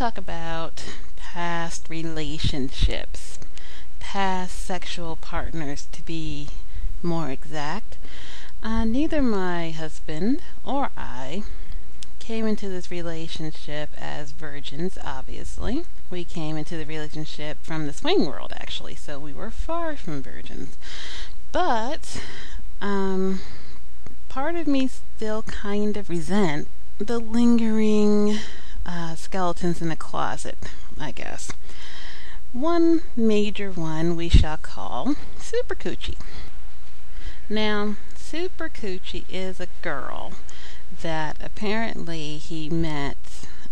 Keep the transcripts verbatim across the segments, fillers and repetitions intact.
talk about past relationships, past sexual partners to be more exact. Uh, neither my husband or I came into this relationship as virgins, obviously. We came into the relationship from the swing world, actually, so we were far from virgins. But um, part of me still kind of resent the lingering uh, skeletons in the closet, I guess. One major one we shall call Super Coochie. Now, Super Coochie is a girl that apparently he met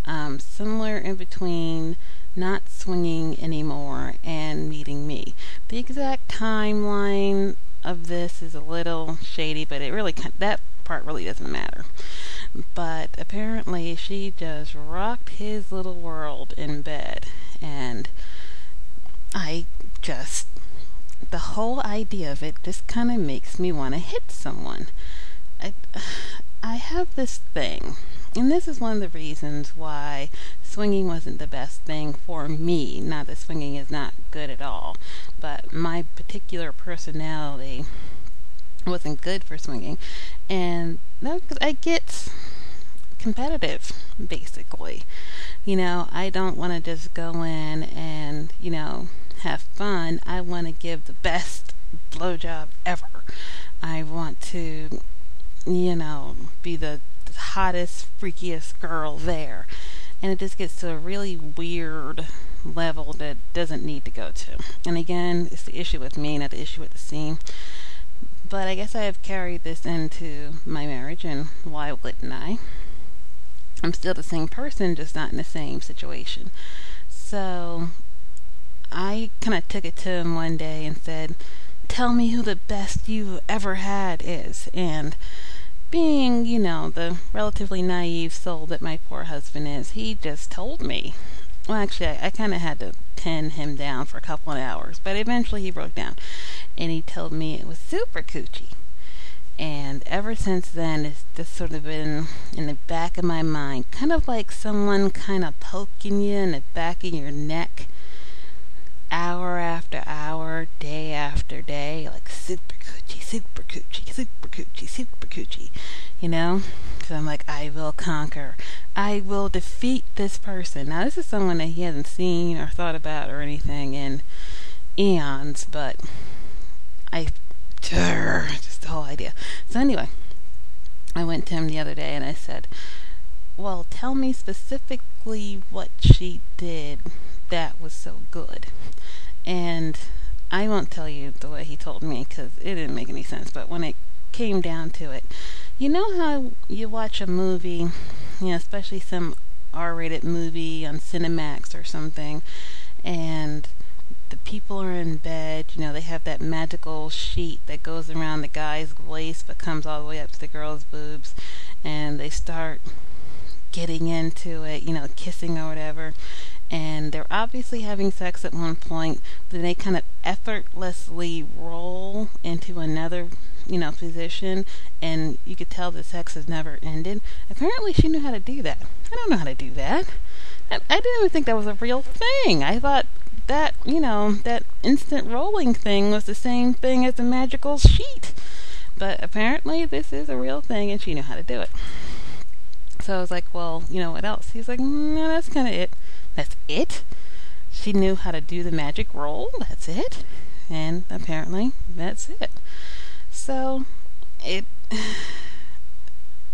um, somewhere in between not swinging anymore and meeting me. The exact timeline of this is a little shady, but it really that part really doesn't matter. But apparently she just rocked his little world in bed, and I just, the whole idea of it just kind of makes me want to hit someone. I, I have this thing, and this is one of the reasons why swinging wasn't the best thing for me. Not that swinging is not good at all, but my particular personality wasn't good for swinging, and that's because I get competitive, basically. You know, I don't want to just go in and, you know, have fun. I want to give the best blowjob ever. I want to, you know, be the hottest, freakiest girl there. And it just gets to a really weird level that doesn't need to go to. And again, it's the issue with me, not the issue with the scene. But I guess I have carried this into my marriage, and why wouldn't I? I'm still the same person, just not in the same situation. So I kind of took it to him one day and said, "Tell me who the best you've ever had is." And being, you know, the relatively naive soul that my poor husband is, he just told me. Well, actually, I, I kind of had to pin him down for a couple of hours, but eventually he broke down, and he told me it was Super Coochie. And ever since then, it's just sort of been in the back of my mind, kind of like someone kind of poking you in the back of your neck, hour after hour, day after day, like Super Coochie, Super Coochie, Super Coochie, Super Coochie, you know? Because I'm like, I will conquer. I will defeat this person. Now, this is someone that he hasn't seen or thought about or anything in eons, but I... just the whole idea. So anyway, I went to him the other day and I said, "Well, tell me specifically what she did that was so good." And I won't tell you the way he told me because it didn't make any sense, but when it came down to it, you know how you watch a movie, you know, especially some R-rated movie on Cinemax or something, and the people are in bed, you know, they have that magical sheet that goes around the guy's waist but comes all the way up to the girl's boobs, and they start getting into it, you know, kissing or whatever, and they're obviously having sex at one point, but they kind of effortlessly roll into another, you know, position, and you could tell the sex has never ended. Apparently she knew how to do that. I don't know how to do that. I, I didn't even think that was a real thing. I thought that, you know, that instant rolling thing was the same thing as the magical sheet. But apparently this is a real thing, and she knew how to do it. So I was like, "Well, you know, what else?" He's like, "No, that's kind of it." That's it? She knew how to do the magic roll? That's it? And apparently that's it. So it...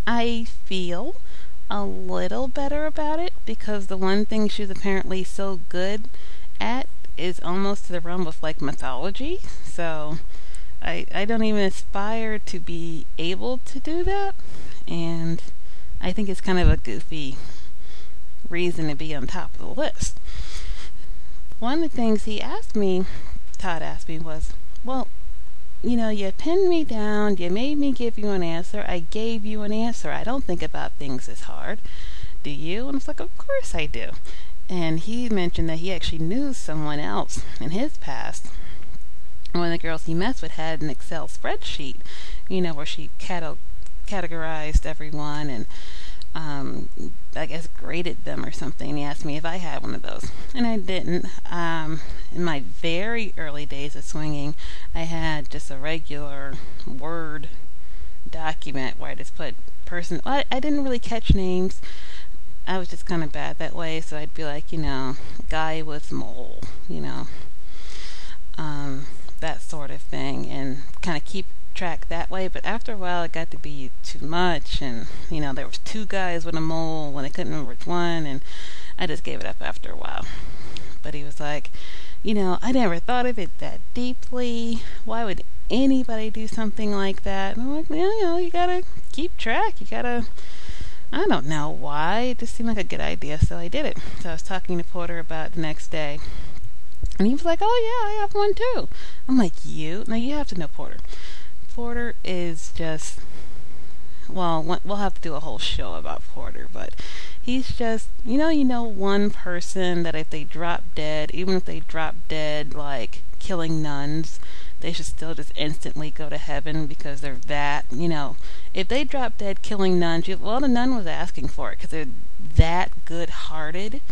I feel a little better about it, because the one thing she's apparently so good at is almost to the realm of like mythology, so I I don't even aspire to be able to do that, and I think it's kind of a goofy reason to be on top of the list. One of the things he asked me, Todd asked me, was, "Well, you know, you pinned me down, you made me give you an answer, I gave you an answer, I don't think about things as hard, do you?" And I was like, "Of course I do." And he mentioned that he actually knew someone else in his past. One of the girls he messed with had an Excel spreadsheet, you know, where she cate- categorized everyone and um, I guess, graded them or something. He asked me if I had one of those, and I didn't. Um, in my very early days of swinging, I had just a regular Word document where I just put person. Well, I, I didn't really catch names. I was just kind of bad that way, so I'd be like, you know, guy with mole, you know, um, that sort of thing, and kind of keep track that way. But after a while, it got to be too much, and, you know, there was two guys with a mole, when I couldn't remember which one, and I just gave it up after a while. But he was like, you know, I never thought of it that deeply. Why would anybody do something like that? And I'm like, well, you know, you gotta keep track. You gotta... I don't know why, it just seemed like a good idea, so I did it. So I was talking to Porter about it the next day, and he was like, oh yeah, I have one too. I'm like, you? Now you have to know Porter. Porter is just, well, we'll have to do a whole show about Porter, but he's just, you know, you know one person that if they drop dead, even if they drop dead like killing nuns, they should still just instantly go to heaven because they're that, you know, if they drop dead killing nuns, you, well, the nun was asking for it because they're that good-hearted.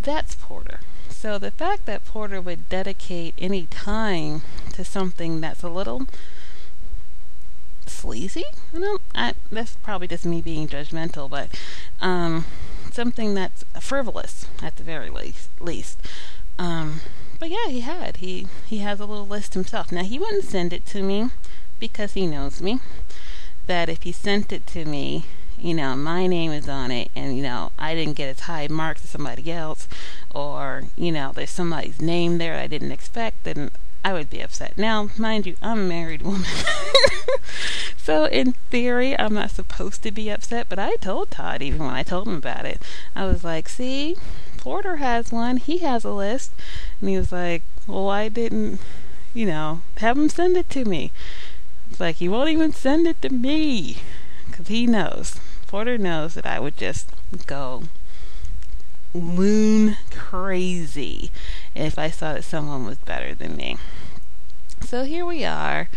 That's Porter. So the fact that Porter would dedicate any time to something that's a little sleazy, I don't, I, that's probably just me being judgmental, but um, something that's frivolous at the very least, least. Um, but yeah, he had. He, he has a little list himself. Now, he wouldn't send it to me because he knows me. That if he sent it to me, you know, my name is on it, and, you know, I didn't get as high marks as somebody else, or, you know, there's somebody's name there I didn't expect, then I would be upset. Now, mind you, I'm a married woman. So, in theory, I'm not supposed to be upset, but I told Todd, even when I told him about it, I was like, see, Porter has one, he has a list, and he was like, well, why didn't, you know, have him send it to me? It's like, he won't even send it to me, because he knows. Porter knows that I would just go loon crazy if I saw that someone was better than me. So here we are.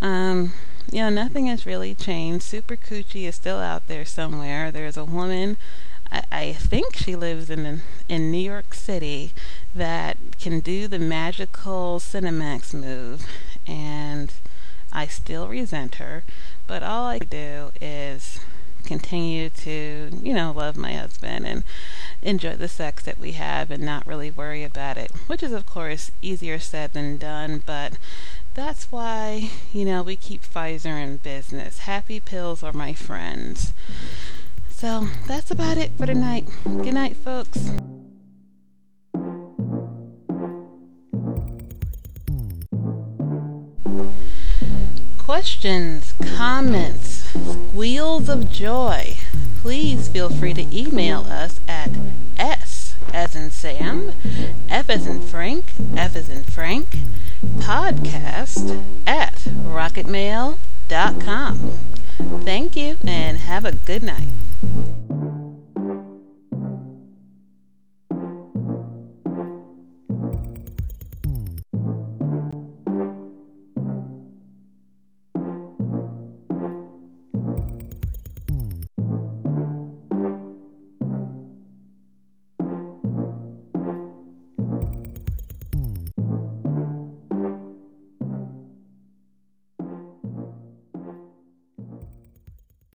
Um, you know, nothing has really changed. Super Coochie is still out there somewhere. There's a woman, I, I think she lives in in New York City, that can do the magical Cinemax move, and I still resent her, but all I do is continue to, you know, love my husband and enjoy the sex that we have and not really worry about it, which is, of course, easier said than done, but that's why, you know, we keep Pfizer in business. Happy pills are my friends. So that's about it for tonight. Good night, folks. Questions, comments, squeals of joy, please feel free to email us at S as in Sam, F as in Frank, F as in Frank, podcast at rocket mail dot com. Thank you and have a good night.